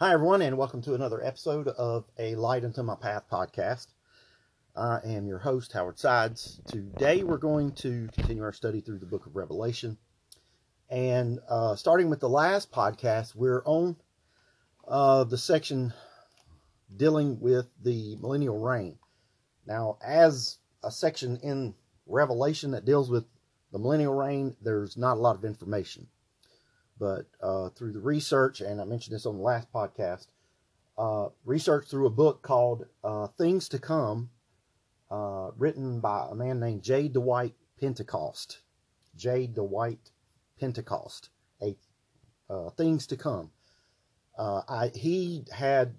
Hi, everyone, and welcome to another episode of A Light Into My Path podcast. I am your host, Howard Sides. Today, we're going to continue our study through the book of Revelation. And starting with the last podcast, we're on the section dealing with the Millennial Reign. Now, as a section in Revelation that deals with the Millennial Reign, there's not a lot of information. But through the research, and I mentioned this on the last podcast, research through a book called Things to Come, written by a man named J. Dwight Pentecost. J. Dwight Pentecost, Things to Come. He had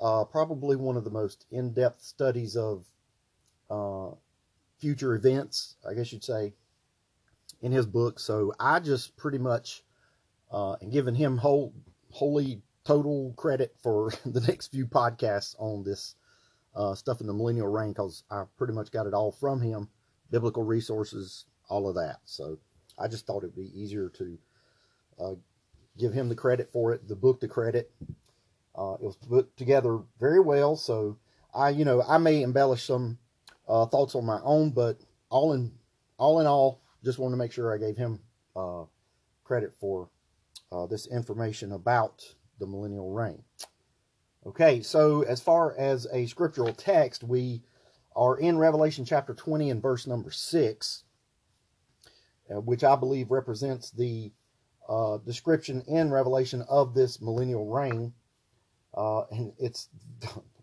probably one of the most in-depth studies of future events, I guess you'd say, in his book. So I just pretty much... and giving him total credit for the next few podcasts on this stuff in the Millennial Reign, because I pretty much got it all from him, biblical resources, all of that. So I just thought it'd be easier to give him the credit for it, the book the credit. It was put together very well, so I may embellish some thoughts on my own, but all in all, just wanted to make sure I gave him credit for this information about the Millennial Reign. Okay, so as far as a scriptural text, we are in Revelation chapter 20 and verse number 6, which I believe represents the description in Revelation of this Millennial Reign. And it's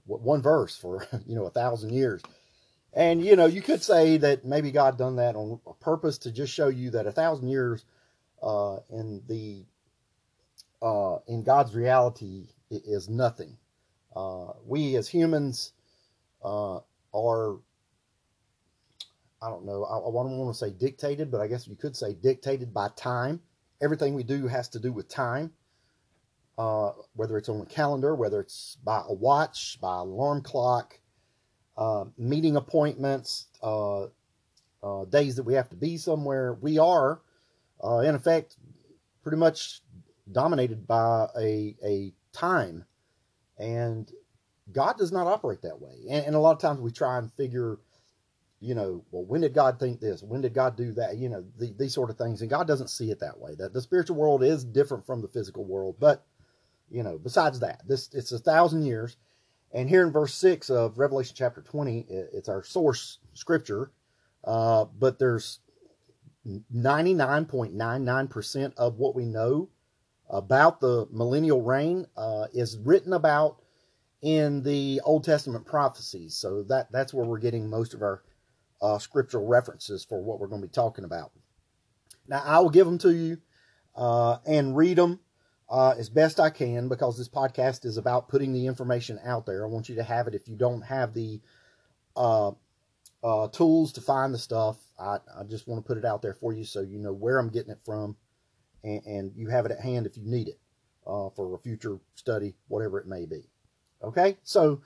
one verse for, 1,000 years. And, you could say that maybe God done that on purpose to just show you that 1,000 years in God's reality, it is nothing. We as humans are, I don't know, I don't want to say dictated, but I guess you could say dictated by time. Everything we do has to do with time, whether it's on a calendar, whether it's by a watch, by alarm clock, meeting appointments, days that we have to be somewhere. We are, in effect, pretty much dominated by a time, and God does not operate that way. And a lot of times we try and figure, well, when did God think this? When did God do that? These sort of things. And God doesn't see it that way. That the spiritual world is different from the physical world. But, besides that, it's 1,000 years. And here in verse 6 of Revelation chapter 20, it's our source scripture, but there's 99.99% of what we know about the Millennial Reign is written about in the Old Testament prophecies. So that's where we're getting most of our scriptural references for what we're going to be talking about. Now, I will give them to you and read them as best I can, because this podcast is about putting the information out there. I want you to have it. If you don't have the tools to find the stuff, I just want to put it out there for you so you know where I'm getting it from. And you have it at hand if you need it for a future study, whatever it may be. Okay, so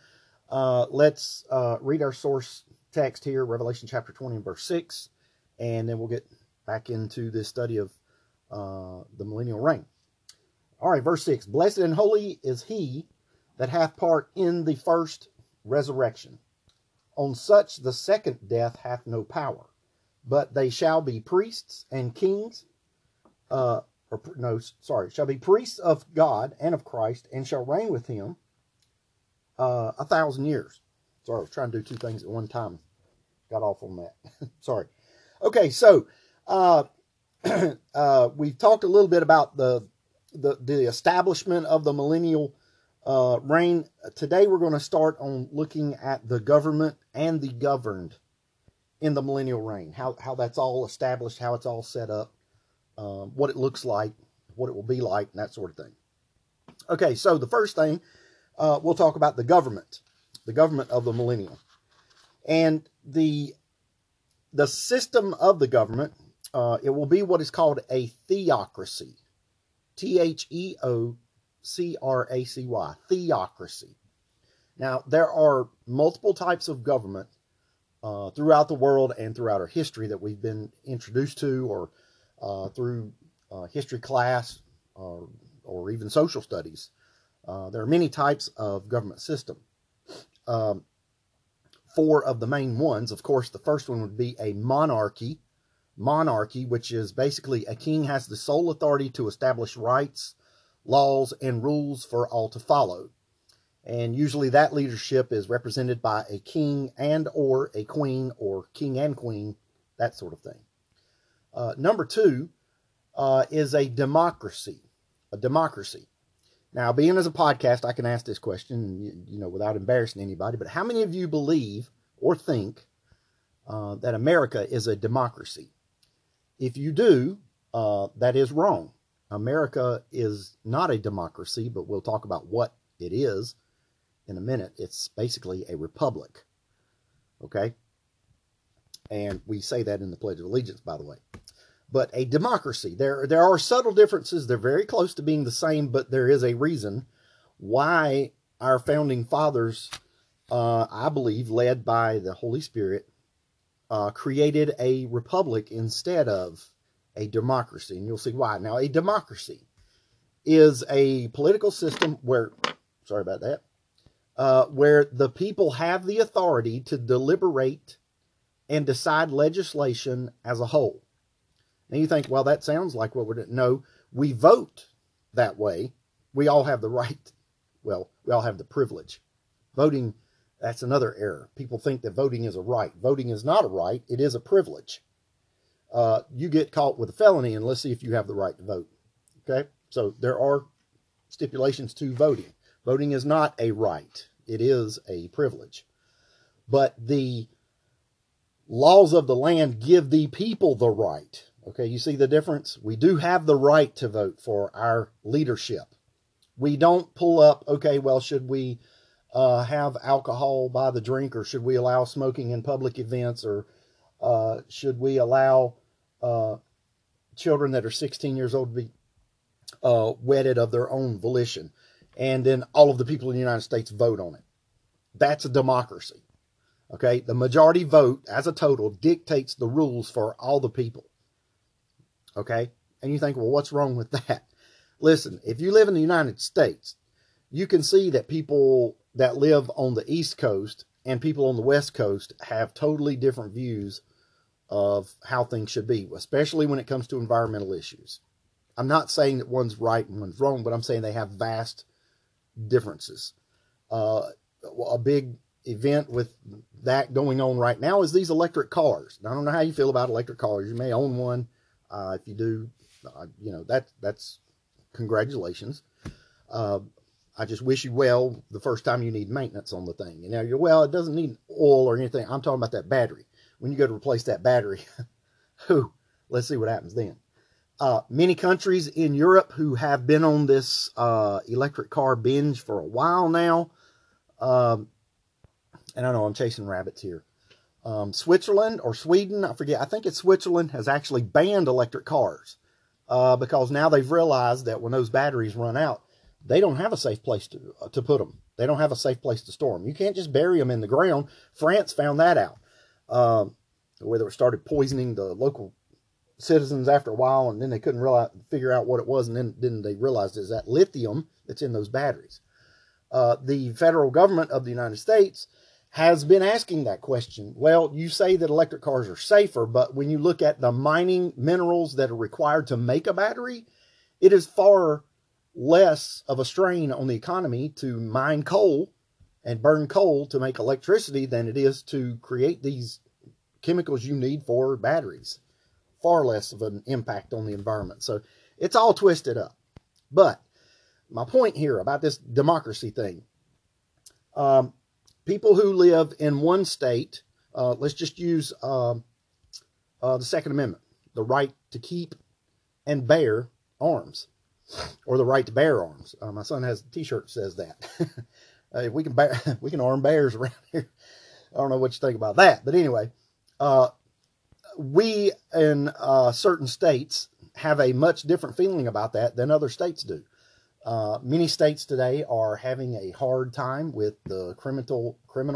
let's read our source text here, Revelation chapter 20 and verse 6, and then we'll get back into this study of the Millennial Reign. All right, verse 6, "Blessed and holy is he that hath part in the first resurrection. On such the second death hath no power, but they shall be priests and kings." "Shall be priests of God and of Christ, and shall reign with him 1,000 years. Sorry, I was trying to do two things at one time. Got off on that. Sorry. Okay, so we've talked a little bit about the establishment of the millennial reign. Today we're going to start on looking at the government and the governed in the millennial reign. How that's all established, how it's all set up. What it looks like, what it will be like, and that sort of thing. Okay, so the first thing, we'll talk about the government of the millennial. And the system of the government, it will be what is called a theocracy. Theocracy. Theocracy. Now, there are multiple types of government throughout the world and throughout our history that we've been introduced to, or through history class, or even social studies, There are many types of government system. Four of the main ones, of course, the first one would be a monarchy. Monarchy, which is basically a king has the sole authority to establish rights, laws, and rules for all to follow. And usually that leadership is represented by a king and or a queen, or king and queen, that sort of thing. Number two is a democracy. A democracy. Now, being as a podcast, I can ask this question, you know, without embarrassing anybody, but how many of you believe or think that America is a democracy? If you do, that is wrong. America is not a democracy, but we'll talk about what it is in a minute. It's basically a republic, okay? And we say that in the Pledge of Allegiance, by the way. But a democracy, there are subtle differences. They're very close to being the same, but there is a reason why our founding fathers, I believe, led by the Holy Spirit, created a republic instead of a democracy, and you'll see why. Now, a democracy is a political system where, sorry about that, where the people have the authority to deliberate and decide legislation as a whole. And you think, well, that sounds like what we're doing. No, we vote that way. We all have the right. Well, we all have the privilege. Voting, that's another error. People think that voting is a right. Voting is not a right. It is a privilege. You get caught with a felony, and let's see if you have the right to vote. Okay? So there are stipulations to voting. Voting is not a right. It is a privilege. But the laws of the land give the people the right. Okay, you see the difference? We do have the right to vote for our leadership. We don't pull up, okay, well, should we have alcohol by the drink, or should we allow smoking in public events, or should we allow children that are 16 years old to be wedded of their own volition? And then all of the people in the United States vote on it. That's a democracy. Okay, the majority vote as a total dictates the rules for all the people. Okay, and you think, well, what's wrong with that? Listen, if you live in the United States, you can see that people that live on the East Coast and people on the West Coast have totally different views of how things should be, especially when it comes to environmental issues. I'm not saying that one's right and one's wrong, but I'm saying they have vast differences. A big event with that going on right now is these electric cars. Now, I don't know how you feel about electric cars. You may own one. If you do, you know, that's congratulations. I just wish you well the first time you need maintenance on the thing. You know, you're, well, it doesn't need oil or anything. I'm talking about that battery. When you go to replace that battery, whew, let's see what happens then. Many countries in Europe who have been on this electric car binge for a while now. And I know I'm chasing rabbits here. Switzerland or Sweden, I forget, I think it's Switzerland, has actually banned electric cars because now they've realized that when those batteries run out, they don't have a safe place to put them. They don't have a safe place to store them. You can't just bury them in the ground. France found that out, whether it started poisoning the local citizens after a while, and then they couldn't figure out what it was, and then they realized it's that lithium that's in those batteries. The federal government of the United States has been asking that question. Well, you say that electric cars are safer, but when you look at the mining minerals that are required to make a battery, it is far less of a strain on the economy to mine coal and burn coal to make electricity than it is to create these chemicals you need for batteries. Far less of an impact on the environment. So it's all twisted up. But my point here about this democracy thing, people who live in one state, let's just use the Second Amendment, the right to keep and bear arms, or the right to bear arms. My son has a T-shirt that says that. We can arm bears around here. I don't know what you think about that, but anyway, we in certain states have a much different feeling about that than other states do. Many states today are having a hard time with the criminal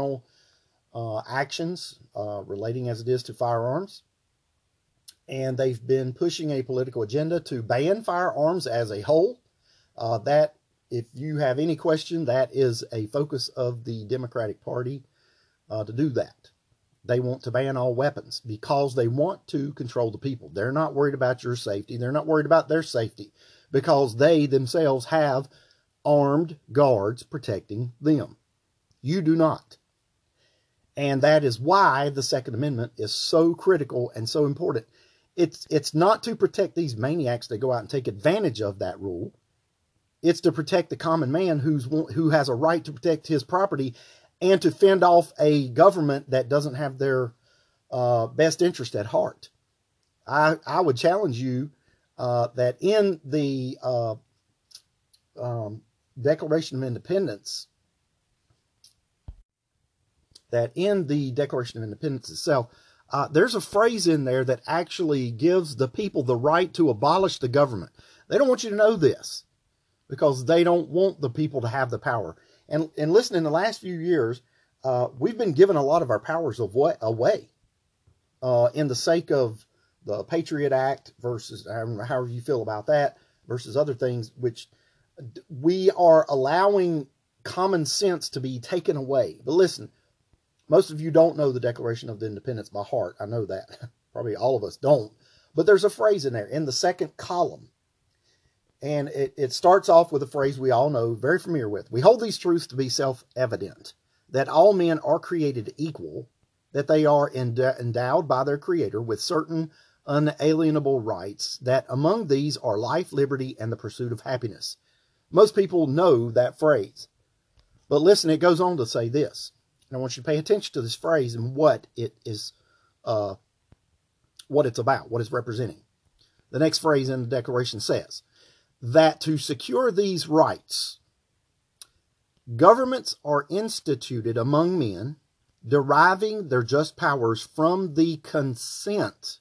actions relating as it is to firearms. And they've been pushing a political agenda to ban firearms as a whole. That If you have any question, that is a focus of the Democratic Party to do that. They want to ban all weapons because they want to control the people. They're not worried about your safety. They're not worried about their safety because they themselves have armed guards protecting them. You do not. And that is why the Second Amendment is so critical and so important. It's not to protect these maniacs that go out and take advantage of that rule. It's to protect the common man who has a right to protect his property and to fend off a government that doesn't have their best interest at heart. I would challenge you that in the Declaration of Independence itself, there's a phrase in there that actually gives the people the right to abolish the government. They don't want you to know this because they don't want the people to have the power. And listen, in the last few years, we've been giving a lot of our powers away in the sake of the Patriot Act versus, I don't know, however you feel about that, versus other things, which we are allowing common sense to be taken away. But listen, most of you don't know the Declaration of Independence by heart. I know that. Probably all of us don't. But there's a phrase in there in the second column. And it starts off with a phrase we all know, very familiar with. We hold these truths to be self-evident, that all men are created equal, that they are endowed by their Creator with certain unalienable rights, that among these are life, liberty, and the pursuit of happiness. Most people know that phrase. But listen, it goes on to say this. And I want you to pay attention to this phrase and what it is, what it's about, what it's representing. The next phrase in the Declaration says, that to secure these rights, governments are instituted among men, deriving their just powers from the consent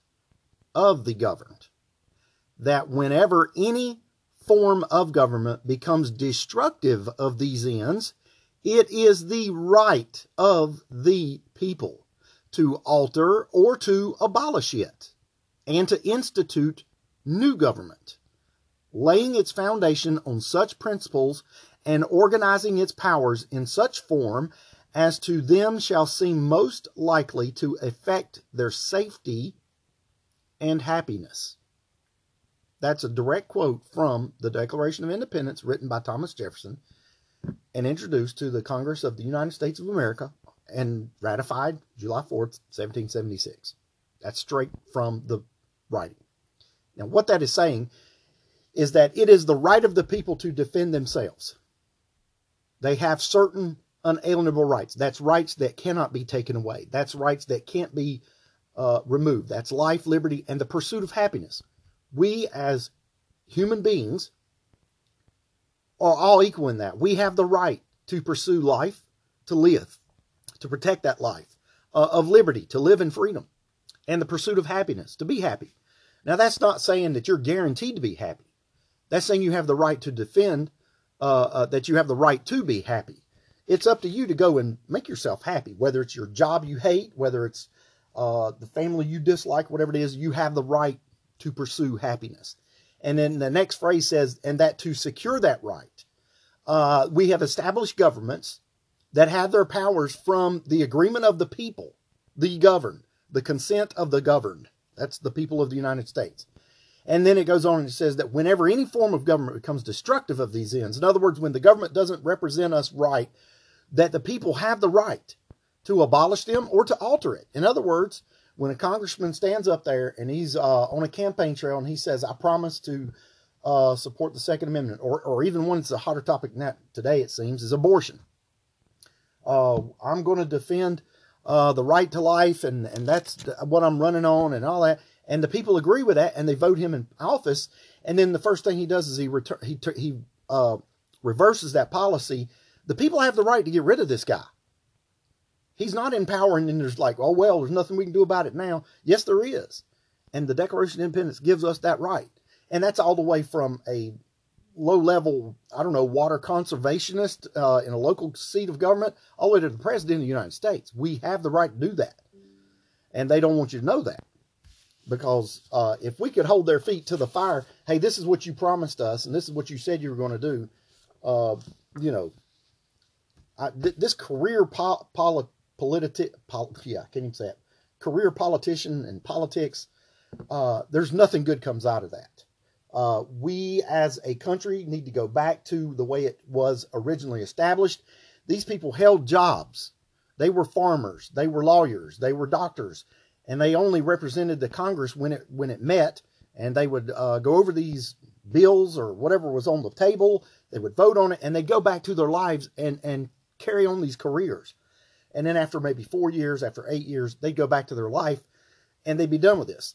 of the governed. That whenever any form of government becomes destructive of these ends, it is the right of the people to alter or to abolish it, and to institute new government, laying its foundation on such principles and organizing its powers in such form as to them shall seem most likely to effect their safety and happiness. That's a direct quote from the Declaration of Independence written by Thomas Jefferson and introduced to the Congress of the United States of America and ratified July 4th, 1776. That's straight from the writing. Now, what that is saying is that it is the right of the people to defend themselves. They have certain unalienable rights. That's rights that cannot be taken away. That's rights that can't be removed. That's life, liberty, and the pursuit of happiness. We as human beings are all equal in that. We have the right to pursue life, to live, to protect that life, of liberty, to live in freedom, and the pursuit of happiness, to be happy. Now, that's not saying that you're guaranteed to be happy. That's saying you have the right to defend, that you have the right to be happy. It's up to you to go and make yourself happy, whether it's your job you hate, whether it's the family you dislike, whatever it is, you have the right to pursue happiness. And then the next phrase says, and that to secure that right, we have established governments that have their powers from the agreement of the people, the governed, the consent of the governed. That's the people of the United States. And then it goes on and it says that whenever any form of government becomes destructive of these ends, in other words, when the government doesn't represent us right, that the people have the right to abolish them or to alter it. In other words, when a congressman stands up there and he's on a campaign trail and he says, I promise to support the Second Amendment, or even one that's a hotter topic today, it seems, is abortion. I'm going to defend the right to life, and that's what I'm running on and all that. And the people agree with that, and they vote him in office. And then the first thing he does is he reverses that policy. The people have the right to get rid of this guy. He's not in power, and then there's like, oh, well, there's nothing we can do about it now. Yes, there is. And the Declaration of Independence gives us that right. And that's all the way from a low-level, I don't know, water conservationist in a local seat of government, all the way to the President of the United States. We have the right to do that. And they don't want you to know that. Because if we could hold their feet to the fire, hey, this is what you promised us, and this is what you said you were going to do, this career career politician and politics, there's nothing good comes out of that. We as a country need to go back to the way it was originally established. These people held jobs. They were farmers. They were lawyers. They were doctors. And they only represented the Congress when it met. And they would go over these bills or whatever was on the table. They would vote on it. And they'd go back to their lives and carry on these careers. And then after maybe 4 years, after 8 years, they'd go back to their life. And they'd be done with this.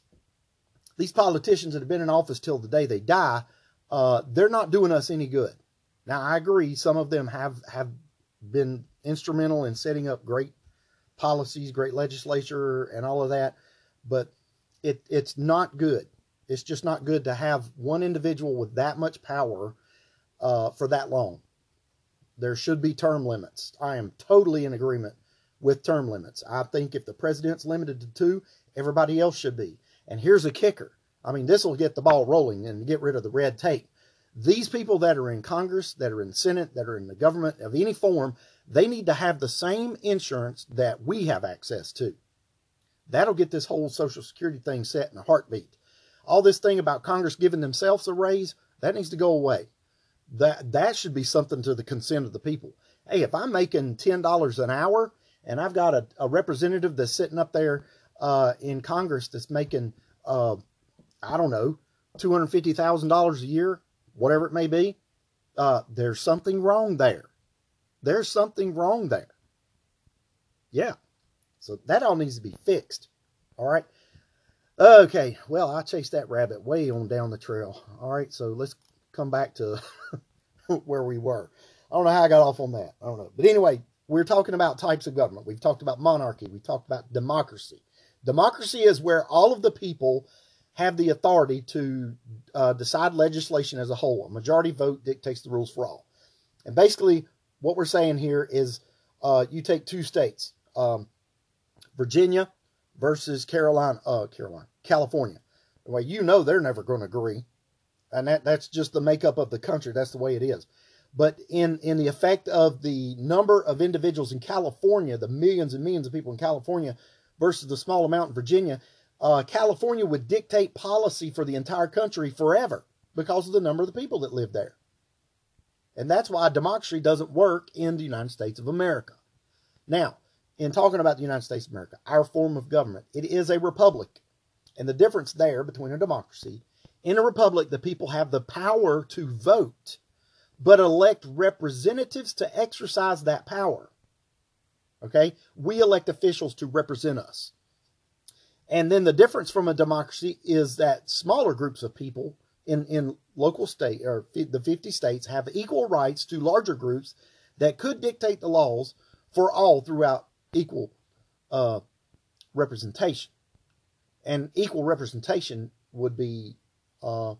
These politicians that have been in office till the day they die, they're not doing us any good. Now, I agree, some of them have been instrumental in setting up great policies, great legislature, and all of that, but it's not good. It's just not good to have one individual with that much power for that long. There should be term limits. I am totally in agreement with term limits. I think if the president's limited to 2, everybody else should be. And here's a kicker. I mean, this will get the ball rolling and get rid of the red tape. These people that are in Congress, that are in Senate, that are in the government of any form, they need to have the same insurance that we have access to. That'll get this whole Social Security thing set in a heartbeat. All this thing about Congress giving themselves a raise, that needs to go away. That should be something to the consent of the people. Hey, if I'm making $10 an hour and I've got a representative that's sitting up there in Congress that's making, I don't know, $250,000 a year, whatever it may be, there's something wrong there. There's something wrong there. Yeah. So that all needs to be fixed. All right. Okay. Well, I chased that rabbit way on down the trail. All right. So let's come back to where we were. I don't know how I got off on that. I don't know. But anyway, we're talking about types of government. We've talked about monarchy. We've talked about democracy. Democracy is where all of the people have the authority to decide legislation as a whole. A majority vote dictates the rules for all. And basically, what we're saying here is you take 2 states, Virginia versus California. Well, you know they're never going to agree. And that's just the makeup of the country. That's the way it is. But in the effect of the number of individuals in California, the millions and millions of people in California versus the small amount in Virginia, California would dictate policy for the entire country forever because of the number of the people that live there. And that's why democracy doesn't work in the United States of America. Now, in talking about the United States of America, our form of government, it is a republic. And the difference there between a democracy, in a republic, the people have the power to vote, but elect representatives to exercise that power. Okay? We elect officials to represent us. And then the difference from a democracy is that smaller groups of people in local state or the 50 states have equal rights to larger groups that could dictate the laws for all throughout equal representation. And equal representation would be a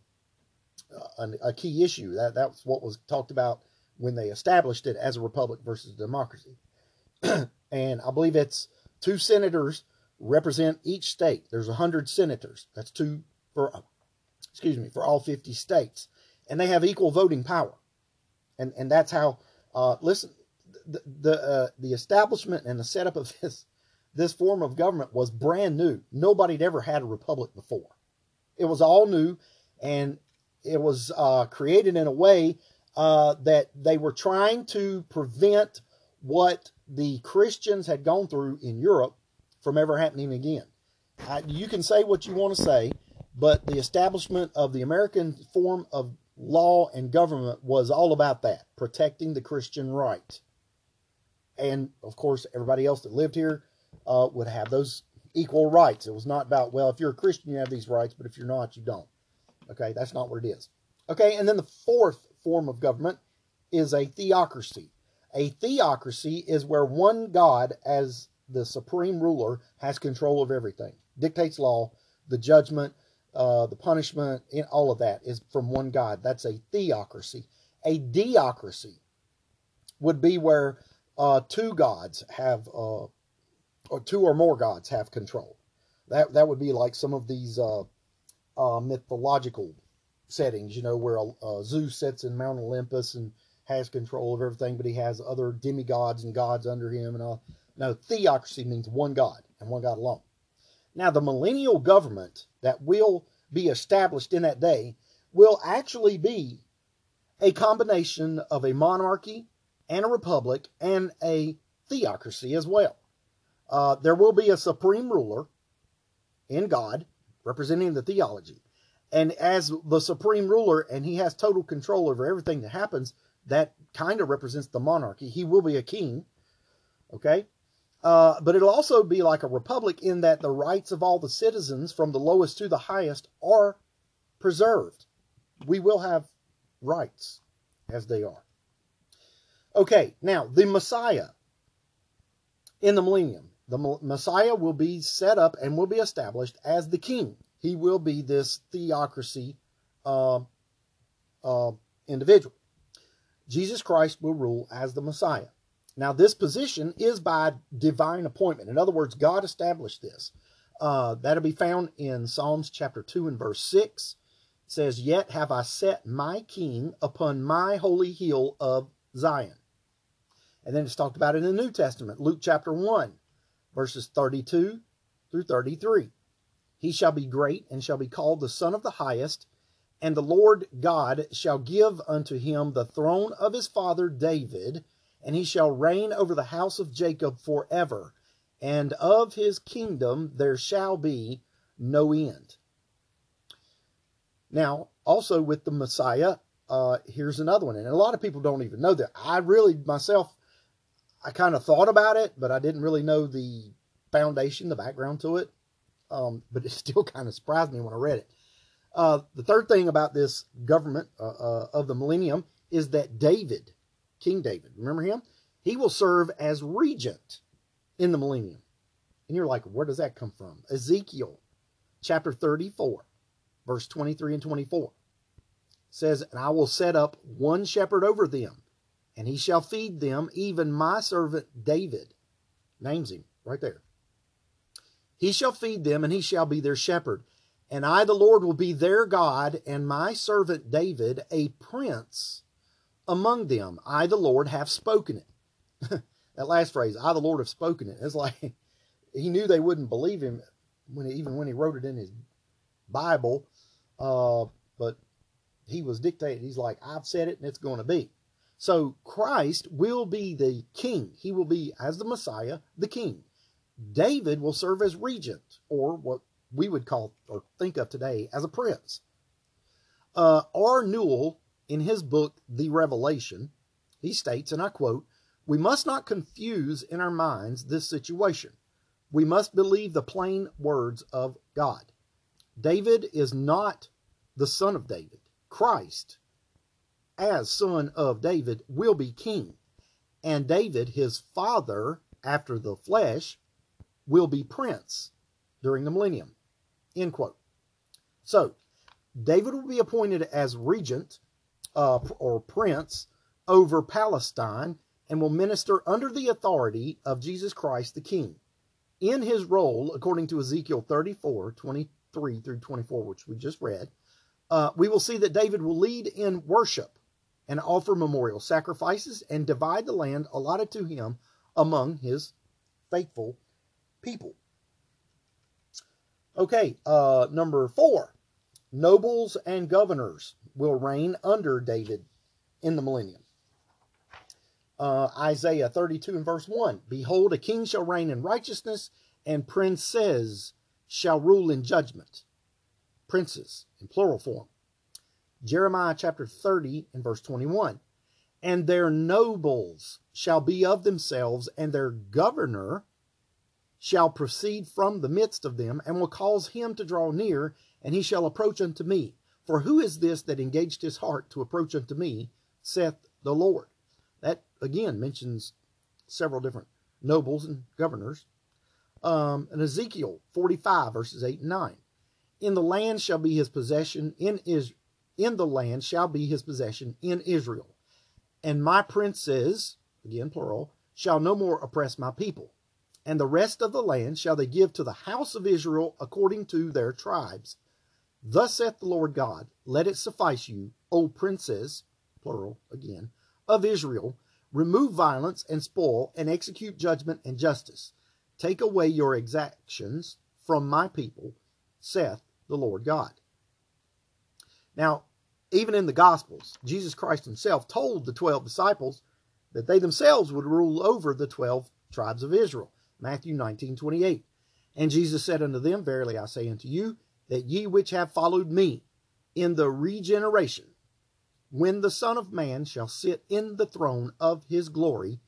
key issue. That's what was talked about when they established it as a republic versus a democracy. And I believe it's 2 senators represent each state. There's 100 senators. That's 2 for all 50 states. And they have equal voting power. And that's how, listen, the establishment and the setup of this form of government was brand new. Nobody'd ever had a republic before. It was all new, and it was created in a way that they were trying to prevent what the Christians had gone through in Europe from ever happening again. You can say what you want to say, but the establishment of the American form of law and government was all about that, protecting the Christian right. And, of course, everybody else that lived here would have those equal rights. It was not about, well, if you're a Christian, you have these rights, but if you're not, you don't. Okay, that's not what it is. Okay, and then the 4th form of government is a theocracy. A theocracy is where one God, as the supreme ruler, has control of everything. Dictates law, the judgment, the punishment, and all of that is from one God. That's a theocracy. A deocracy would be where 2 gods have, or 2 or more gods have control. That would be like some of these mythological settings, you know, where Zeus sits in Mount Olympus and has control of everything, but he has other demigods and gods under him and all. No, theocracy means one God and one God alone. Now, the millennial government that will be established in that day will actually be a combination of a monarchy and a republic and a theocracy as well. There will be a supreme ruler in God representing the theology. And as the supreme ruler, and he has total control over everything that happens, that kind of represents the monarchy. He will be a king, okay? But it'll also be like a republic in that the rights of all the citizens from the lowest to the highest are preserved. We will have rights as they are. Okay, now the Messiah in the millennium. The Messiah will be set up and will be established as the king. He will be this theocracy individual. Jesus Christ will rule as the Messiah. Now, this position is by divine appointment. In other words, God established this. That'll be found in Psalms chapter 2 and verse 6. It says, "Yet have I set my king upon my holy hill of Zion." And then it's talked about in the New Testament, Luke chapter 1, verses 32 through 33. "He shall be great and shall be called the Son of the Highest, and the Lord God shall give unto him the throne of his father David, and he shall reign over the house of Jacob forever, and of his kingdom there shall be no end." Now, also with the Messiah, here's another one. And a lot of people don't even know that. I really, myself, I kind of thought about it, but I didn't really know the foundation, the background to it. But it still kind of surprised me when I read it. The third thing about this government of the millennium is that David, King David, remember him? He will serve as regent in the millennium. And you're like, where does that come from? Ezekiel chapter 34, verse 23 and 24 says, "And I will set up one shepherd over them, and he shall feed them, even my servant David." Names him right there. "He shall feed them, and he shall be their shepherd. And I, the Lord, will be their God, and my servant David, a prince among them. I, the Lord, have spoken it." That last phrase, "I, the Lord, have spoken it." It's like he knew they wouldn't believe him, even when he wrote it in his Bible. But he was dictating. He's like, I've said it, and it's going to be. So Christ will be the king. He will be, as the Messiah, the king. David will serve as regent, or what we would call or think of today as a prince. R. Newell, in his book, The Revelation, he states, and I quote, "We must not confuse in our minds this situation. We must believe the plain words of God. David is not the son of David. Christ, as son of David, will be king. And David, his father, after the flesh, will be prince during the millennium," end quote. So, David will be appointed as regent or prince over Palestine and will minister under the authority of Jesus Christ the King. In his role, according to Ezekiel 34, 23 through 24, which we just read, we will see that David will lead in worship and offer memorial sacrifices and divide the land allotted to him among his faithful people. Okay, number 4. Nobles and governors will reign under David in the millennium. Isaiah 32 and verse 1. "Behold, a king shall reign in righteousness, and princes shall rule in judgment." Princes, in plural form. Jeremiah chapter 30 and verse 21. "And their nobles shall be of themselves, and their governor shall proceed from the midst of them, and will cause him to draw near, and he shall approach unto me. For who is this that engaged his heart to approach unto me, saith the Lord?" That, again, mentions several different nobles and governors. And Ezekiel 45, verses 8 and 9. "In the land shall be his possession in Israel. And my princes," again plural, "shall no more oppress my people. And the rest of the land shall they give to the house of Israel according to their tribes. Thus saith the Lord God, let it suffice you, O princes," plural again, of Israel, remove violence and spoil, and execute judgment and justice. Take away your exactions from my people, saith the Lord God. Now, even in the Gospels, Jesus Christ himself told the 12 disciples that they themselves would rule over the 12 tribes of Israel. Matthew 19:28. And Jesus said unto them, Verily I say unto you, that ye which have followed me in the regeneration, when the Son of Man shall sit in the throne of his glory,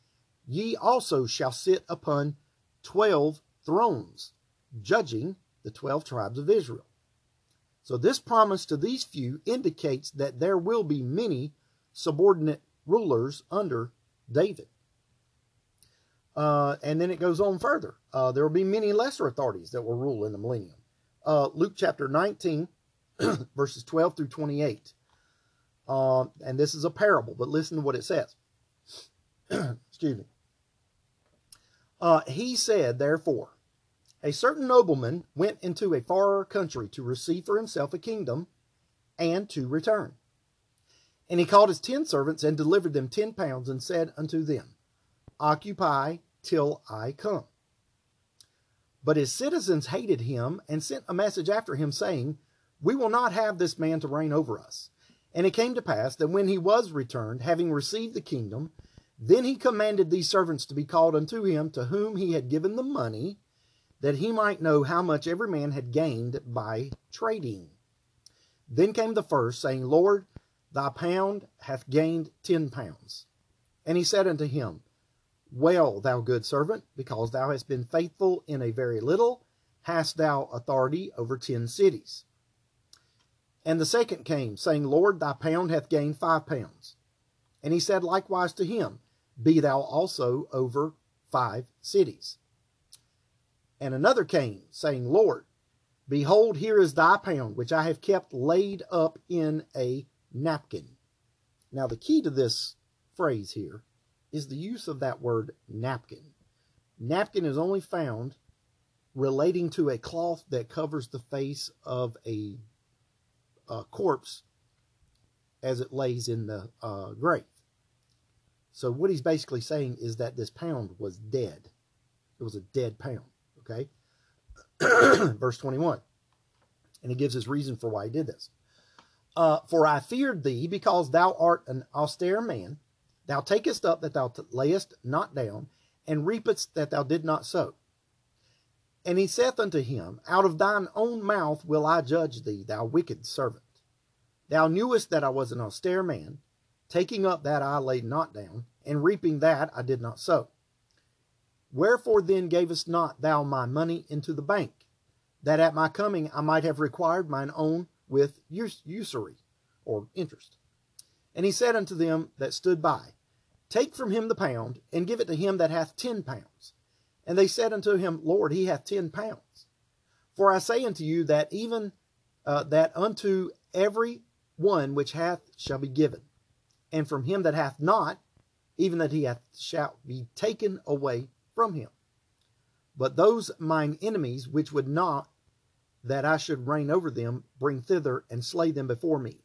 ye also shall sit upon 12 thrones, judging the 12 tribes of Israel. So this promise to these few indicates that there will be many subordinate rulers under David. And then it goes on further. There will be many lesser authorities that will rule in the millennium. Luke chapter 19, verses 12 through 28. And this is a parable, but listen to what it says. Excuse me. He said, therefore, a certain nobleman went into a far country to receive for himself a kingdom and to return. And he called his 10 servants and delivered them 10 pounds and said unto them, Occupy till I come. But his citizens hated him and sent a message after him saying, We will not have this man to reign over us. And it came to pass that when he was returned, having received the kingdom, then he commanded these servants to be called unto him to whom he had given the money, that he might know how much every man had gained by trading. Then came the first, saying, Lord, thy pound hath gained 10 pounds. And he said unto him, Well, thou good servant, because thou hast been faithful in a very little, hast thou authority over 10 cities. And the second came, saying, Lord, thy pound hath gained 5 pounds. And he said likewise to him, Be thou also over 5 cities. And another came, saying, Lord, behold, here is thy pound, which I have kept laid up in a napkin. Now, the key to this phrase here is the use of that word napkin. Napkin is only found relating to a cloth that covers the face of a corpse as it lays in the grave. So what he's basically saying is that this pound was dead. It was a dead pound. Okay, verse 21, and he gives his reason for why he did this. For I feared thee, because thou art an austere man. Thou takest up that thou layest not down, and reapest that thou did not sow. And he saith unto him, Out of thine own mouth will I judge thee, thou wicked servant. Thou knewest that I was an austere man, taking up that I laid not down, and reaping that I did not sow. Wherefore then gavest not thou my money into the bank, that at my coming I might have required mine own with usury, or interest? And he said unto them that stood by, Take from him the pound, and give it to him that hath 10 pounds. And they said unto him, Lord, he hath 10 pounds. For I say unto you that even that unto every one which hath shall be given, and from him that hath not, even that he hath shall be taken away from him. But those mine enemies which would not that I should reign over them, bring thither and slay them before me.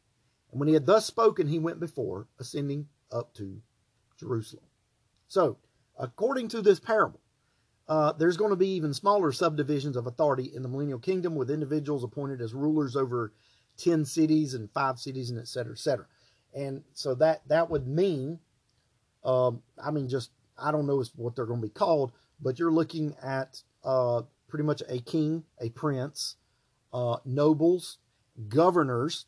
And when he had thus spoken, he went before, ascending up to Jerusalem. So, according to this parable, there's going to be even smaller subdivisions of authority in the millennial kingdom, with individuals appointed as rulers over 10 cities and 5 cities, and et cetera, et cetera. And so that would mean, I don't know what they're going to be called, but you're looking at pretty much a king, a prince, nobles, governors.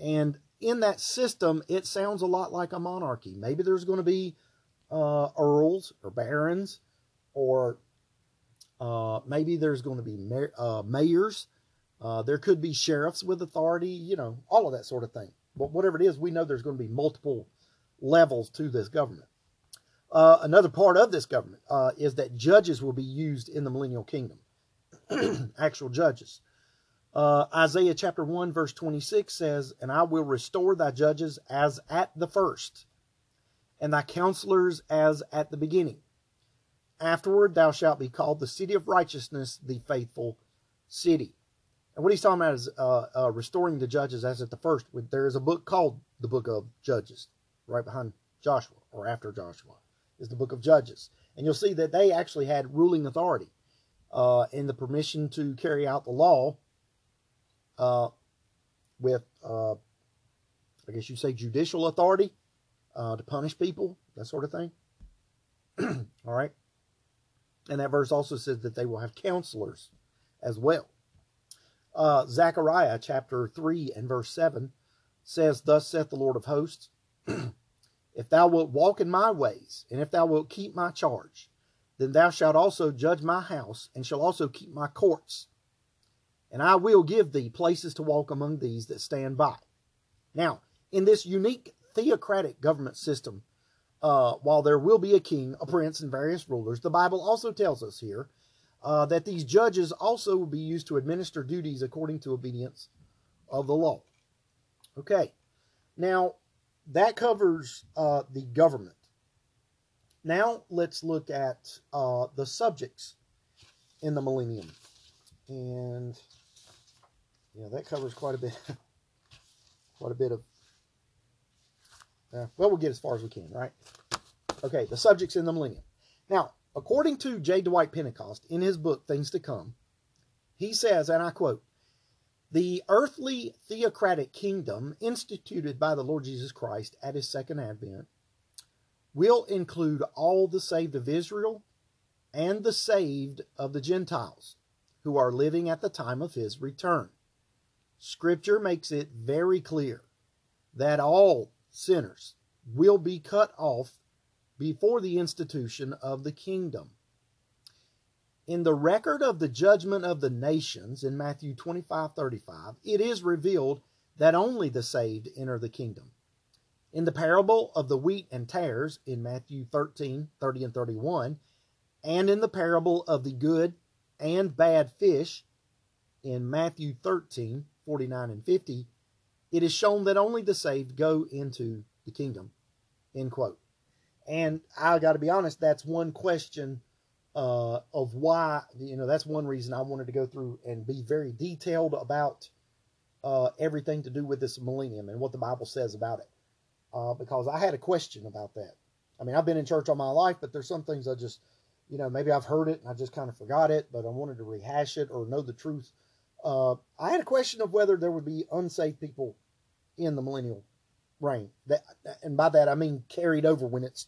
And in that system, it sounds a lot like a monarchy. Maybe there's going to be earls or barons, or maybe there's going to be mayors. There could be sheriffs with authority, all of that sort of thing. But whatever it is, we know there's going to be multiple levels to this government. Another part of this government is that judges will be used in the millennial kingdom. Actual judges. Isaiah chapter 1 verse 26 says, And I will restore thy judges as at the first, and thy counselors as at the beginning. Afterward thou shalt be called the city of righteousness, the faithful city. And what he's talking about is restoring the judges as at the first. There is a book called the Book of Judges. right behind Joshua or after Joshua, is the book of Judges. And you'll see that they actually had ruling authority and the permission to carry out the law with, I guess you'd say, judicial authority to punish people, that sort of thing. All right. And that verse also says that they will have counselors as well. Zechariah chapter 3 and verse 7 says, "Thus saith the Lord of hosts, if thou wilt walk in my ways, and if thou wilt keep my charge, then thou shalt also judge my house, and shalt also keep my courts. And I will give thee places to walk among these that stand by." Now, in this unique theocratic government system, while there will be a king, a prince, and various rulers, the Bible also tells us here that these judges also will be used to administer duties according to obedience of the law. Okay, now that covers the government. Now let's look at the subjects in the millennium. And yeah, that covers quite a bit, quite a bit of, well, we'll get as far as we can, right? Okay, the subjects in the millennium. Now, according to J. Dwight Pentecost, in his book, Things to Come, he says, and I quote, "The earthly theocratic kingdom instituted by the Lord Jesus Christ at his second advent will include all the saved of Israel and the saved of the Gentiles who are living at the time of his return. Scripture makes it very clear that all sinners will be cut off before the institution of the kingdom. In the record of the judgment of the nations in Matthew 25:35, it is revealed that only the saved enter the kingdom. In the parable of the wheat and tares in Matthew 13:30 and 31, and in the parable of the good and bad fish in Matthew 13:49 and 50, it is shown that only the saved go into the kingdom," end quote. And I got to be honest, that's one question of why, you know, that's one reason I wanted to go through and be very detailed about everything to do with this millennium and what the Bible says about it. Because I had a question about that. I mean, I've been in church all my life, but there's some things I just, you know, maybe I've heard it and I just kind of forgot it, but I wanted to rehash it or know the truth. I had a question of whether there would be unsaved people in the millennial reign. That, and by that, I mean carried over when it's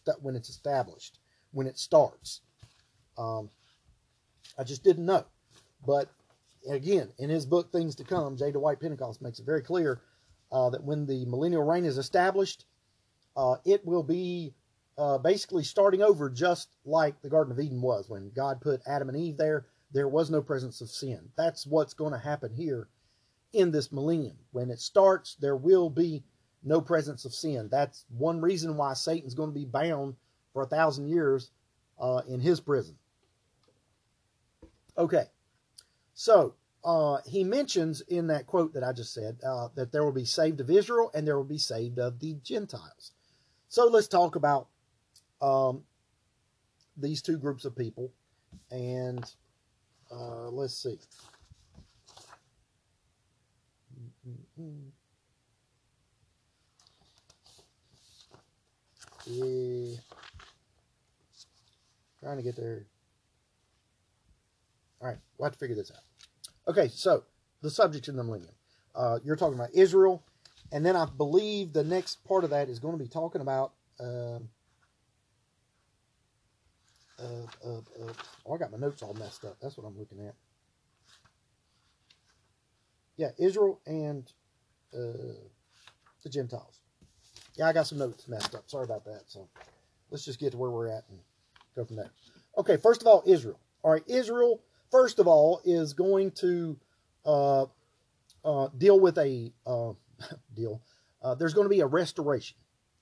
established, when it starts. I just didn't know. But again, in his book, Things to Come, J. Dwight Pentecost makes it very clear that when the millennial reign is established, it will be basically starting over just like the Garden of Eden was. When God put Adam and Eve there, there was no presence of sin. That's what's going to happen here in this millennium. When it starts, there will be no presence of sin. That's one reason why Satan's going to be bound for 1,000 years in his prison. Okay, so he mentions in that quote that I just said that there will be saved of Israel and there will be saved of the Gentiles. So let's talk about these two groups of people. And let's see. Yeah. Trying to get there. All right, we'll have to figure this out. Okay, so the subjects in the millennium. You're talking about Israel, and then I believe the next part of that is going to be talking about... I got my notes all messed up. That's what I'm looking at. Yeah, Israel and the Gentiles. Yeah, I got some notes messed up. Sorry about that. So let's just get to where we're at and go from there. Okay, first of all, Israel. All right, Israel, first of all, is going to deal with a deal. There's going to be a restoration.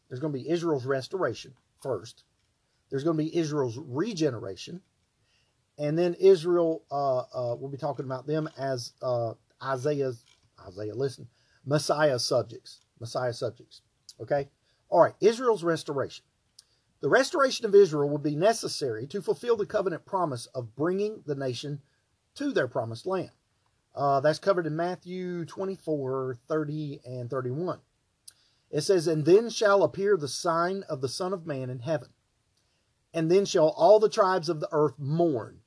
There's going to be Israel's restoration first. There's going to be Israel's regeneration. And then Israel, we'll be talking about them as Messiah subjects. Messiah subjects. Okay? All right, Israel's restoration. The restoration of Israel will be necessary to fulfill the covenant promise of bringing the nation to their promised land. That's covered in Matthew 24:30 and 31. It says, and then shall appear the sign of the Son of Man in heaven. And then shall all the tribes of the earth mourn,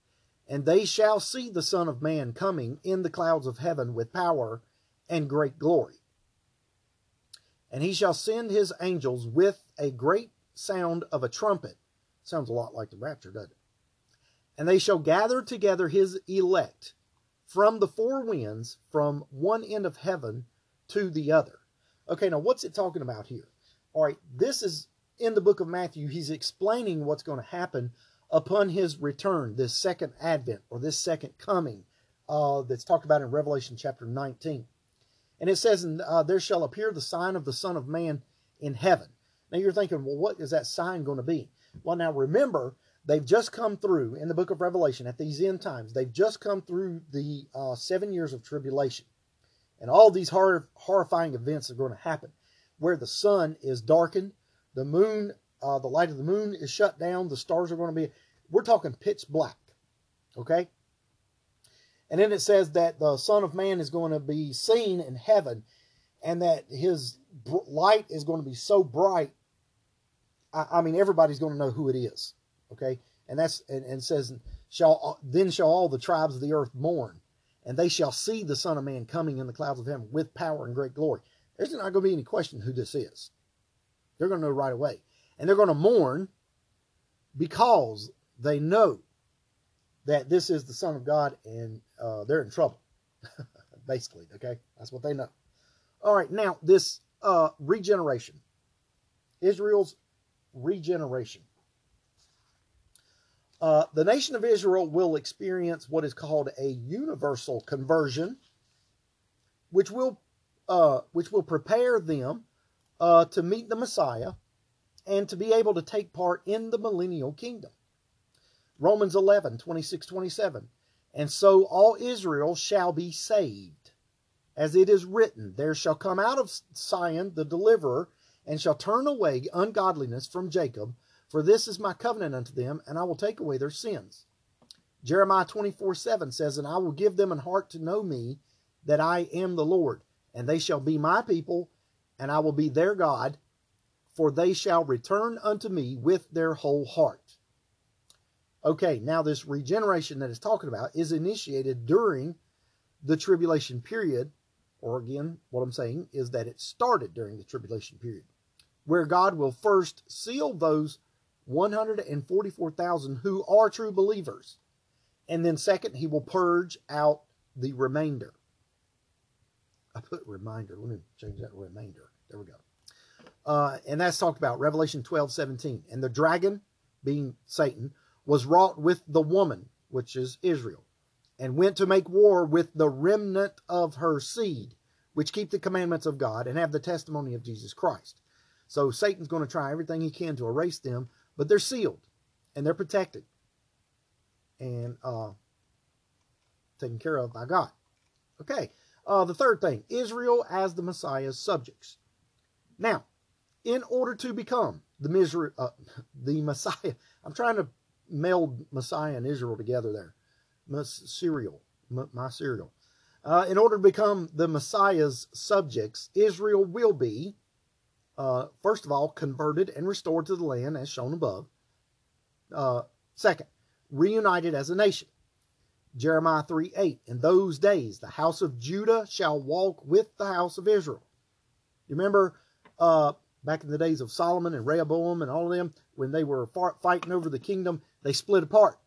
and they shall see the Son of Man coming in the clouds of heaven with power and great glory. And he shall send his angels with a great sound of a trumpet. Sounds a lot like the rapture, doesn't it? And they shall gather together his elect from the four winds, from one end of heaven to the other. Okay, now what's it talking about here? All right, this is in the book of Matthew. He's explaining what's going to happen upon his return, this second advent or this second coming that's talked about in Revelation chapter 19. And it says, there shall appear the sign of the Son of Man in heaven. Now you're thinking, well, what is that sign going to be? Well, now remember, they've just come through, in the book of Revelation, at these end times, they've just come through the 7 years of tribulation. And all these horrifying events are going to happen, where the sun is darkened, the moon, the light of the moon is shut down, the stars are going to be, we're talking pitch black, okay? And then it says that the Son of Man is going to be seen in heaven, and that his light is going to be so bright, I mean, everybody's going to know who it is. Okay, and that's and says, then shall all the tribes of the earth mourn, and they shall see the Son of Man coming in the clouds of heaven with power and great glory. There's not going to be any question who this is. They're going to know right away, and they're going to mourn because they know that this is the Son of God, and they're in trouble, basically. Okay, that's what they know. All right, now this regeneration, Israel's regeneration. The nation of Israel will experience what is called a universal conversion, which will prepare them to meet the Messiah and to be able to take part in the millennial kingdom. Romans 11:26-27, and so all Israel shall be saved, as it is written, there shall come out of Zion the deliverer, and shall turn away ungodliness from Jacob. For this is my covenant unto them, and I will take away their sins. Jeremiah 24:7 says, and I will give them an heart to know me, that I am the Lord. And they shall be my people, and I will be their God. For they shall return unto me with their whole heart. Okay, now this regeneration that it's talking about is initiated during the tribulation period. Or again, what I'm saying is that it started during the tribulation period, where God will first seal those 144,000 who are true believers. And then second, he will purge out the remainder. I put reminder. Let me change that to remainder. There we go. And that's talked about Revelation 12:17. And the dragon, being Satan, was wroth with the woman, which is Israel, and went to make war with the remnant of her seed, which keep the commandments of God and have the testimony of Jesus Christ. So Satan's going to try everything he can to erase them, but they're sealed and they're protected and taken care of by God. Okay, the third thing, Israel as the Messiah's subjects. Now, in order to become the Messiah, I'm trying to meld Messiah and Israel together there. In order to become the Messiah's subjects, Israel will be, first of all, converted and restored to the land as shown above. Second, reunited as a nation. Jeremiah 3:8, in those days the house of Judah shall walk with the house of Israel. You remember back in the days of Solomon and Rehoboam and all of them, when they were fighting over the kingdom, they split apart.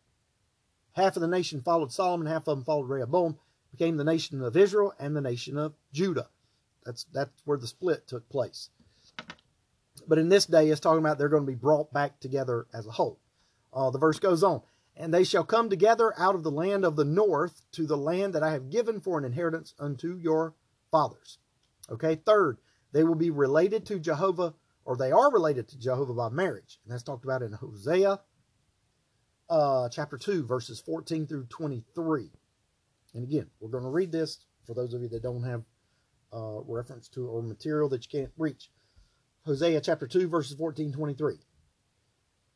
Half of the nation followed Solomon, half of them followed Rehoboam. Became the nation of Israel and the nation of Judah. That's where the split took place. But in this day, it's talking about they're going to be brought back together as a whole. The verse goes on. And they shall come together out of the land of the north to the land that I have given for an inheritance unto your fathers. Okay, third, they will be related to Jehovah, or they are related to Jehovah by marriage. And that's talked about in Hosea chapter 2, verses 14 through 23. And again, we're going to read this for those of you that don't have reference to or material that you can't reach. Hosea chapter 2, verses 14-23.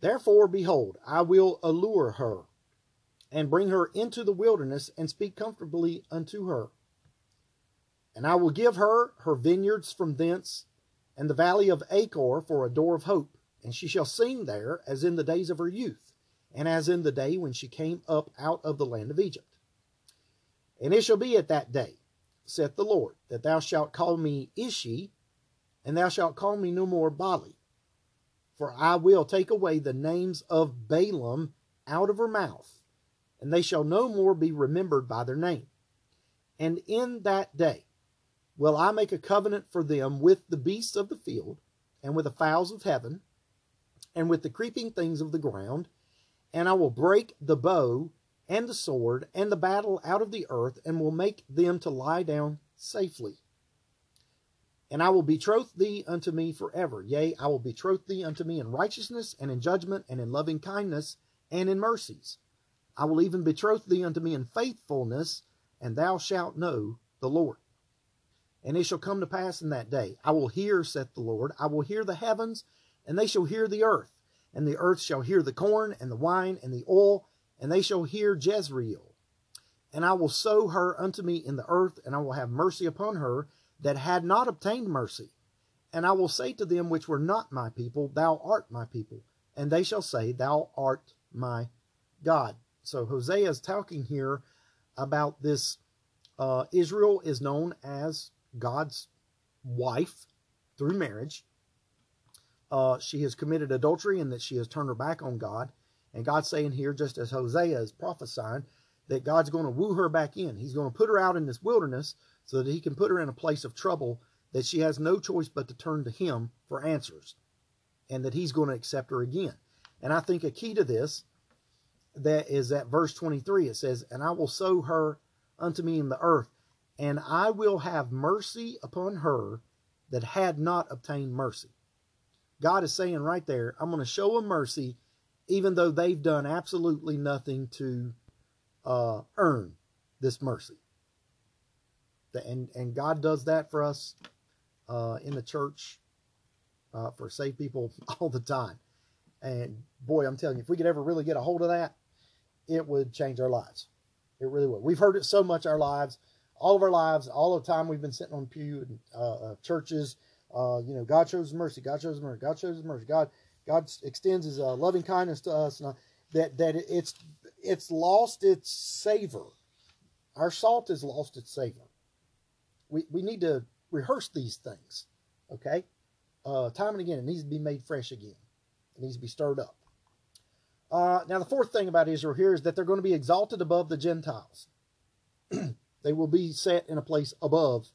Therefore, behold, I will allure her and bring her into the wilderness and speak comfortably unto her. And I will give her vineyards from thence and the valley of Achor for a door of hope. And she shall sing there as in the days of her youth, and as in the day when she came up out of the land of Egypt. And it shall be at that day, saith the Lord, that thou shalt call me Ishi, and thou shalt call me no more Bali. For I will take away the names of Balaam out of her mouth, and they shall no more be remembered by their name. And in that day will I make a covenant for them with the beasts of the field, and with the fowls of heaven, and with the creeping things of the ground, and I will break the bow and the sword and the battle out of the earth, and will make them to lie down safely. And I will betroth thee unto me forever. Yea, I will betroth thee unto me in righteousness, and in judgment, and in loving kindness, and in mercies. I will even betroth thee unto me in faithfulness, and thou shalt know the Lord. And it shall come to pass in that day, I will hear, saith the Lord, I will hear the heavens, and they shall hear the earth. And the earth shall hear the corn, and the wine, and the oil, and they shall hear Jezreel. And I will sow her unto me in the earth, and I will have mercy upon her that had not obtained mercy. And I will say to them which were not my people, Thou art my people. And they shall say, Thou art my God. So Hosea is talking here about this. Israel is known as God's wife through marriage. She has committed adultery, and that she has turned her back on God. And God's saying here, just as Hosea is prophesying, that God's going to woo her back in. He's going to put her out in this wilderness so that he can put her in a place of trouble that she has no choice but to turn to him for answers, and that he's going to accept her again. And I think a key to this that is at verse 23. It says, and I will sow her unto me in the earth, and I will have mercy upon her that had not obtained mercy. God is saying right there, I'm going to show them mercy, even though they've done absolutely nothing to earn this mercy. And God does that for us in the church for saved people all the time. And boy, I'm telling you, if we could ever really get a hold of that, it would change our lives. It really would. We've heard it so much our lives, all the time we've been sitting on pew and churches. You know, God shows mercy. God shows mercy. God shows mercy. God extends his loving kindness to us, and it's lost its savor. Our salt has lost its savor. We need to rehearse these things, okay? Time and again, it needs to be made fresh again. It needs to be stirred up. Now, the fourth thing about Israel here is that they're going to be exalted above the Gentiles. They will be set in a place above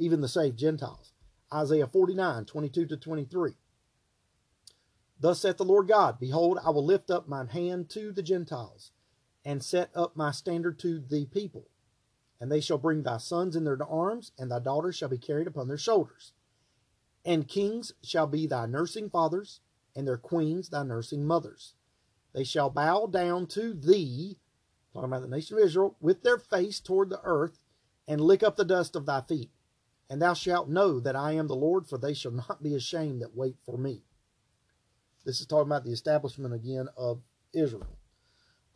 even the saved Gentiles. Isaiah 49:22-23. Thus saith the Lord God, Behold, I will lift up mine hand to the Gentiles, and set up my standard to the people. And they shall bring thy sons in their arms, and thy daughters shall be carried upon their shoulders. And kings shall be thy nursing fathers, and their queens thy nursing mothers. They shall bow down to thee, talking about the nation of Israel, with their face toward the earth, and lick up the dust of thy feet. And thou shalt know that I am the Lord, for they shall not be ashamed that wait for me. This is talking about the establishment again of Israel.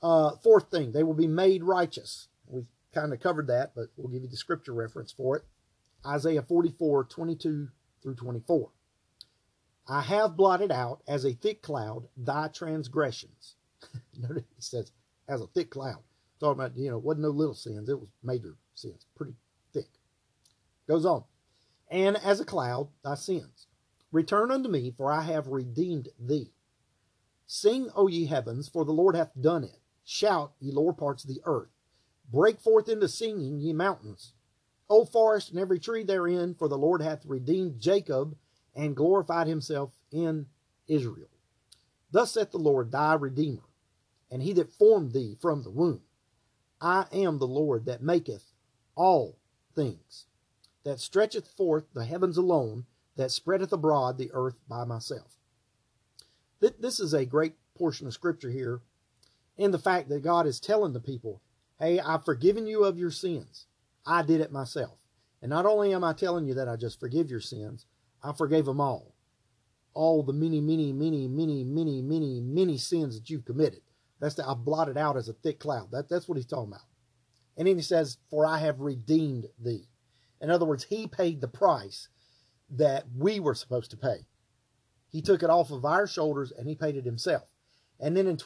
Fourth thing, they will be made righteous. We've kind of covered that, but we'll give you the scripture reference for it. Isaiah 44:22-24. I have blotted out as a thick cloud thy transgressions. Notice it says, as a thick cloud. Talking about, you know, it wasn't no little sins. It was major sins. Pretty thick. Goes on. And as a cloud, thy sins. Return unto me, for I have redeemed thee. Sing, O ye heavens, for the Lord hath done it. Shout, ye lower parts of the earth. Break forth into singing, ye mountains. O forest, and every tree therein, for the Lord hath redeemed Jacob, and glorified himself in Israel. Thus saith the Lord, thy Redeemer, and he that formed thee from the womb. I am the Lord that maketh all things, that stretcheth forth the heavens alone, that spreadeth abroad the earth by myself. This is a great portion of scripture here, in the fact that God is telling the people, hey, I've forgiven you of your sins. I did it myself. And not only am I telling you that I just forgive your sins, I forgave them all. All the many sins that you've committed. That's that I blotted out as a thick cloud. That's what he's talking about. And then he says, for I have redeemed thee. In other words, he paid the price that we were supposed to pay. He took it off of our shoulders and he paid it himself. And then in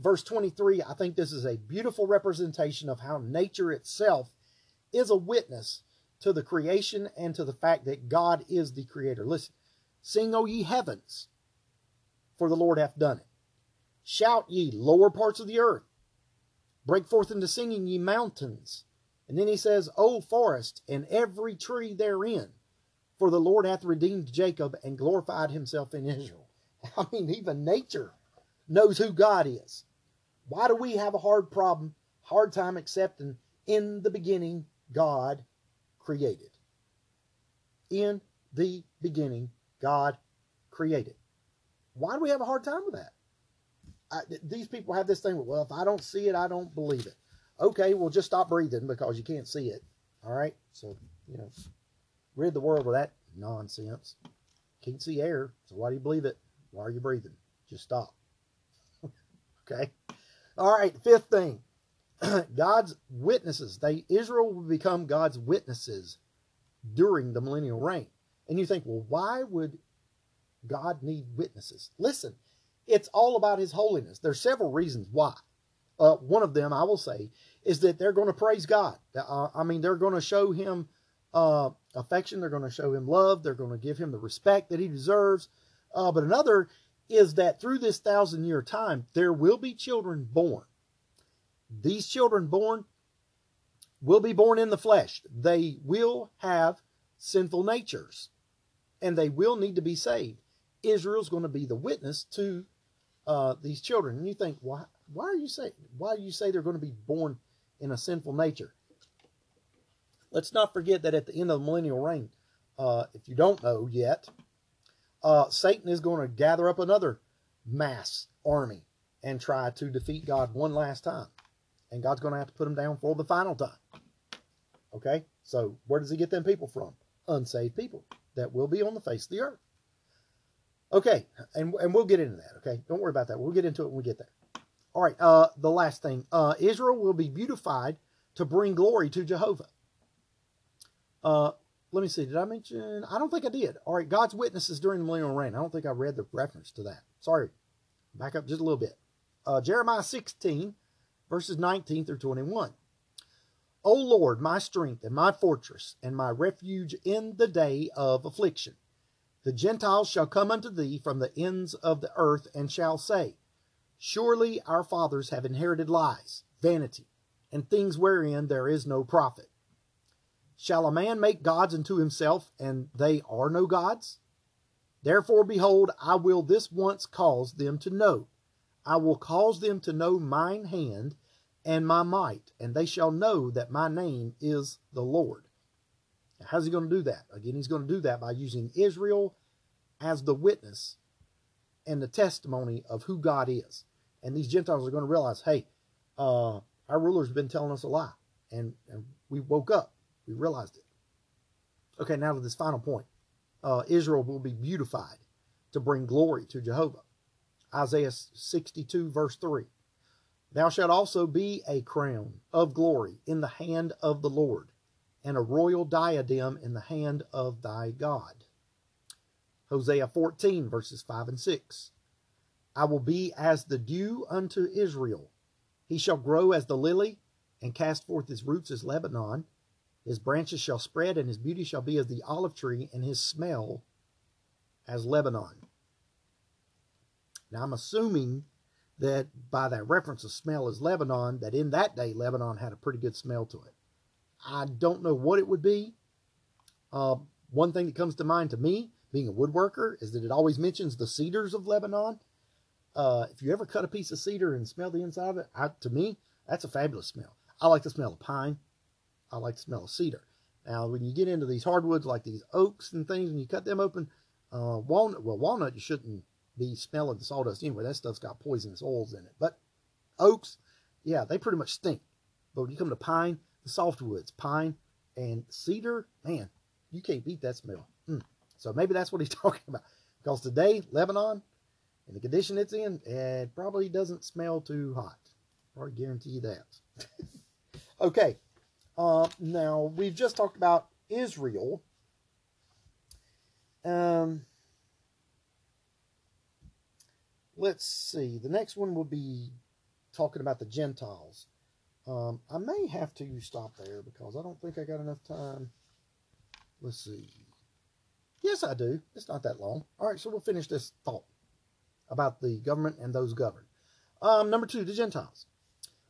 verse 23, I think this is a beautiful representation of how nature itself is a witness to the creation and to the fact that God is the creator. Listen, sing, O ye heavens, for the Lord hath done it. Shout, ye lower parts of the earth. Break forth into singing, ye mountains. And then he says, O forest, and every tree therein, for the Lord hath redeemed Jacob and glorified himself in Israel. I mean, even nature knows who God is. Why do we have a hard time accepting in the beginning God created? In the beginning God created. Why do we have a hard time with that? These people have this thing, well, if I don't see it, I don't believe it. Okay, well, just stop breathing because you can't see it. All right? So, rid the world of that nonsense. Can't see air, so why do you believe it? Why are you breathing? Just stop. Okay? All right, fifth thing. God's witnesses. Israel will become God's witnesses during the millennial reign. And you think, well, why would God need witnesses? Listen, it's all about his holiness. There's several reasons why. One of them, I will say, is that they're going to praise God. They're going to show him affection. They're going to show him love. They're going to give him the respect that he deserves. But another is that through this 1,000-year time, there will be children born. These children born will be born in the flesh. They will have sinful natures, and they will need to be saved. Israel's going to be the witness to these children. And you think, why? Why do you say they're going to be born in a sinful nature? Let's not forget that at the end of the millennial reign, if you don't know yet, Satan is going to gather up another mass army and try to defeat God one last time. And God's going to have to put him down for the final time. Okay? So where does he get them people from? Unsaved people that will be on the face of the earth. Okay. And we'll get into that. Okay? Don't worry about that. We'll get into it when we get there. All right, the last thing. Israel will be beautified to bring glory to Jehovah. Let me see. Did I mention? I don't think I did. All right, God's witnesses during the millennial reign. I don't think I read the reference to that. Sorry. Back up just a little bit. Jeremiah 16, verses 19 through 21. O Lord, my strength and my fortress and my refuge in the day of affliction. The Gentiles shall come unto thee from the ends of the earth and shall say, surely our fathers have inherited lies, vanity, and things wherein there is no profit. Shall a man make gods unto himself, and they are no gods? Therefore, behold, I will this once cause them to know. I will cause them to know mine hand and my might, and they shall know that my name is the Lord. Now, how's he going to do that? Again, he's going to do that by using Israel as the witness and the testimony of who God is. And these Gentiles are going to realize, hey, our ruler's been telling us a lie. And we woke up. We realized it. Okay, now to this final point. Israel will be beautified to bring glory to Jehovah. Isaiah 62, verse 3. Thou shalt also be a crown of glory in the hand of the Lord, and a royal diadem in the hand of thy God. Hosea 14, verses 5 and 6. I will be as the dew unto Israel. He shall grow as the lily, and cast forth his roots as Lebanon. His branches shall spread, and his beauty shall be as the olive tree, and his smell as Lebanon. Now, I'm assuming that by that reference of smell as Lebanon, that in that day, Lebanon had a pretty good smell to it. I don't know what it would be. One thing that comes to mind to me, being a woodworker, is that it always mentions the cedars of Lebanon. If you ever cut a piece of cedar and smell the inside of it, to me, that's a fabulous smell. I like the smell of pine. I like the smell of cedar. Now, when you get into these hardwoods, like these oaks and things, when you cut them open, walnut, you shouldn't be smelling the sawdust anyway. That stuff's got poisonous oils in it. But oaks, yeah, they pretty much stink. But when you come to pine, the softwoods, pine and cedar, man, you can't beat that smell. So maybe that's what he's talking about. Because today, Lebanon, in the condition it's in, it probably doesn't smell too hot. I guarantee you that. Okay. Now, we've just talked about Israel Let's see. The next one will be talking about the Gentiles. I may have to stop there because I don't think I got enough time. Let's see. Yes, I do. It's not that long. All right, so we'll finish this thought about the government and those governed. Number two, the Gentiles.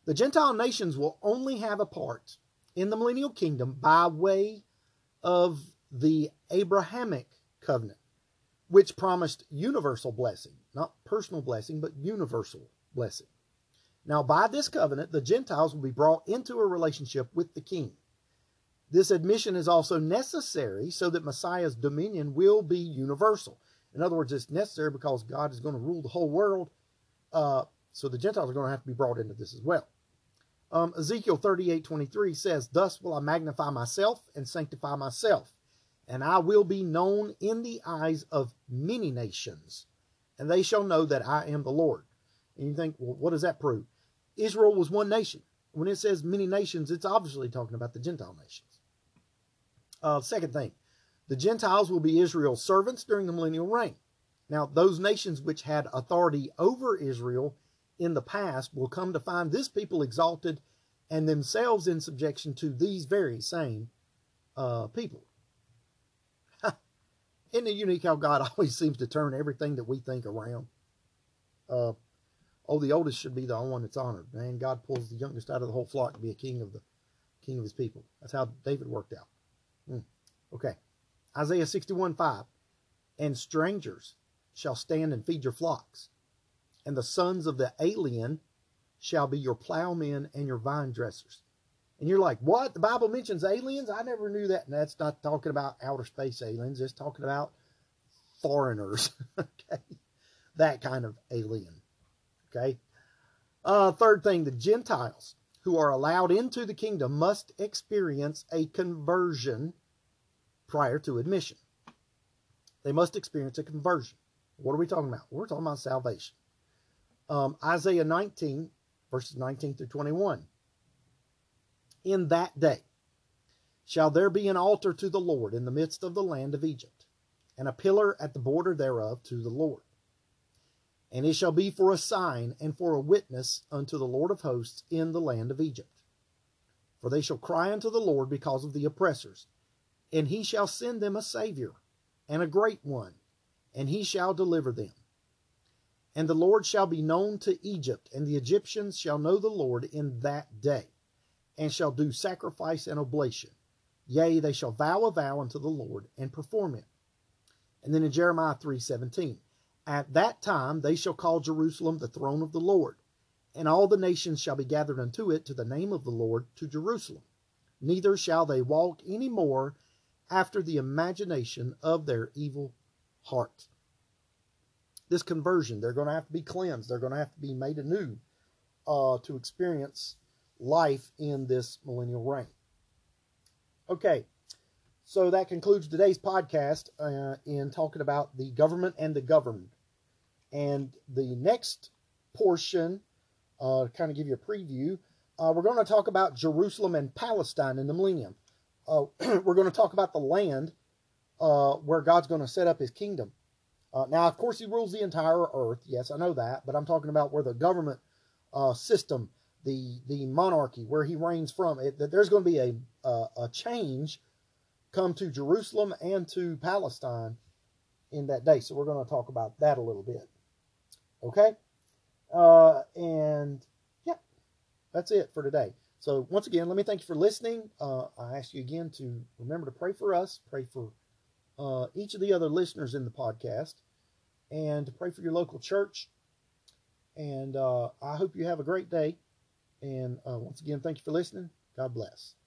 The Gentile nations will only have a part in the millennial kingdom by way of the Abrahamic covenant, which promised universal blessing, not personal blessing, but universal blessing. Now, by this covenant, the Gentiles will be brought into a relationship with the king. This admission is also necessary so that Messiah's dominion will be universal. In other words, it's necessary because God is going to rule the whole world. So the Gentiles are going to have to be brought into this as well. Ezekiel 38:23 says, "Thus will I magnify myself and sanctify myself, and I will be known in the eyes of many nations, and they shall know that I am the Lord." And you think, well, what does that prove? Israel was one nation. When it says many nations, it's obviously talking about the Gentile nations. Second thing, the Gentiles will be Israel's servants during the millennial reign. Now, those nations which had authority over Israel in the past will come to find this people exalted and themselves in subjection to these very same people. Isn't it unique how God always seems to turn everything that we think around? Oh, the oldest should be the one that's honored. Man, God pulls the youngest out of the whole flock to be a king of his people. That's how David worked out. Okay. Isaiah 61:5, "And strangers shall stand and feed your flocks, and the sons of the alien shall be your plowmen and your vine dressers." And you're like, what? The Bible mentions aliens? I never knew that. And that's not talking about outer space aliens. It's talking about foreigners. Okay. That kind of alien. Okay. Third thing, the Gentiles who are allowed into the kingdom must experience a conversion prior to admission. They must experience a conversion. What are we talking about? We're talking about salvation. Isaiah 19, verses 19 through 21. "In that day shall there be an altar to the Lord in the midst of the land of Egypt, and a pillar at the border thereof to the Lord. And it shall be for a sign and for a witness unto the Lord of hosts in the land of Egypt. For they shall cry unto the Lord because of the oppressors, and he shall send them a Savior, and a great one, and he shall deliver them. And the Lord shall be known to Egypt, and the Egyptians shall know the Lord in that day, and shall do sacrifice and oblation. Yea, they shall vow a vow unto the Lord, and perform it." And then in Jeremiah 3:17, "At that time they shall call Jerusalem the throne of the Lord, and all the nations shall be gathered unto it to the name of the Lord, to Jerusalem. Neither shall they walk any more after the imagination of their evil heart." This conversion, they're going to have to be cleansed. They're going to have to be made anew to experience life in this millennial reign. Okay. So that concludes today's podcast in talking about the government and the governed. And the next portion, to kind of give you a preview, we're going to talk about Jerusalem and Palestine in the millennium. We're going to talk about the land where God's going to set up his kingdom. Now, of course, he rules the entire earth. Yes, I know that. But I'm talking about where the government system, the monarchy, where he reigns from. There's going to be a change come to Jerusalem and to Palestine in that day. So we're going to talk about that a little bit. Okay? And that's it for today. So once again, let me thank you for listening. I ask you again to remember to pray for us, pray for each of the other listeners in the podcast, and to pray for your local church. And I hope you have a great day. And once again, thank you for listening. God bless.